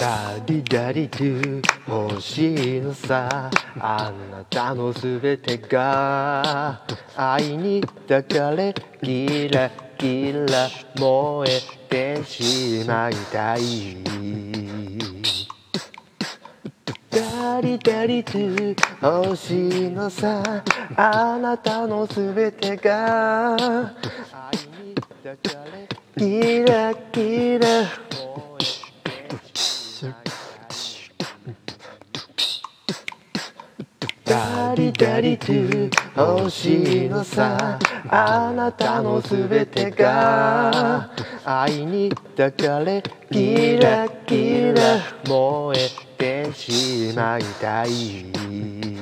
ダリダリと欲しいのさ、あなたのすべてが愛に抱かれキラキラ燃えてしまいたい。ダリダリと欲しいのさ、あなたのすべてが愛に抱かれキラキラダリダリと欲しいのさ、あなたのすべてが愛に抱かれキラキラ燃えてしまいたい。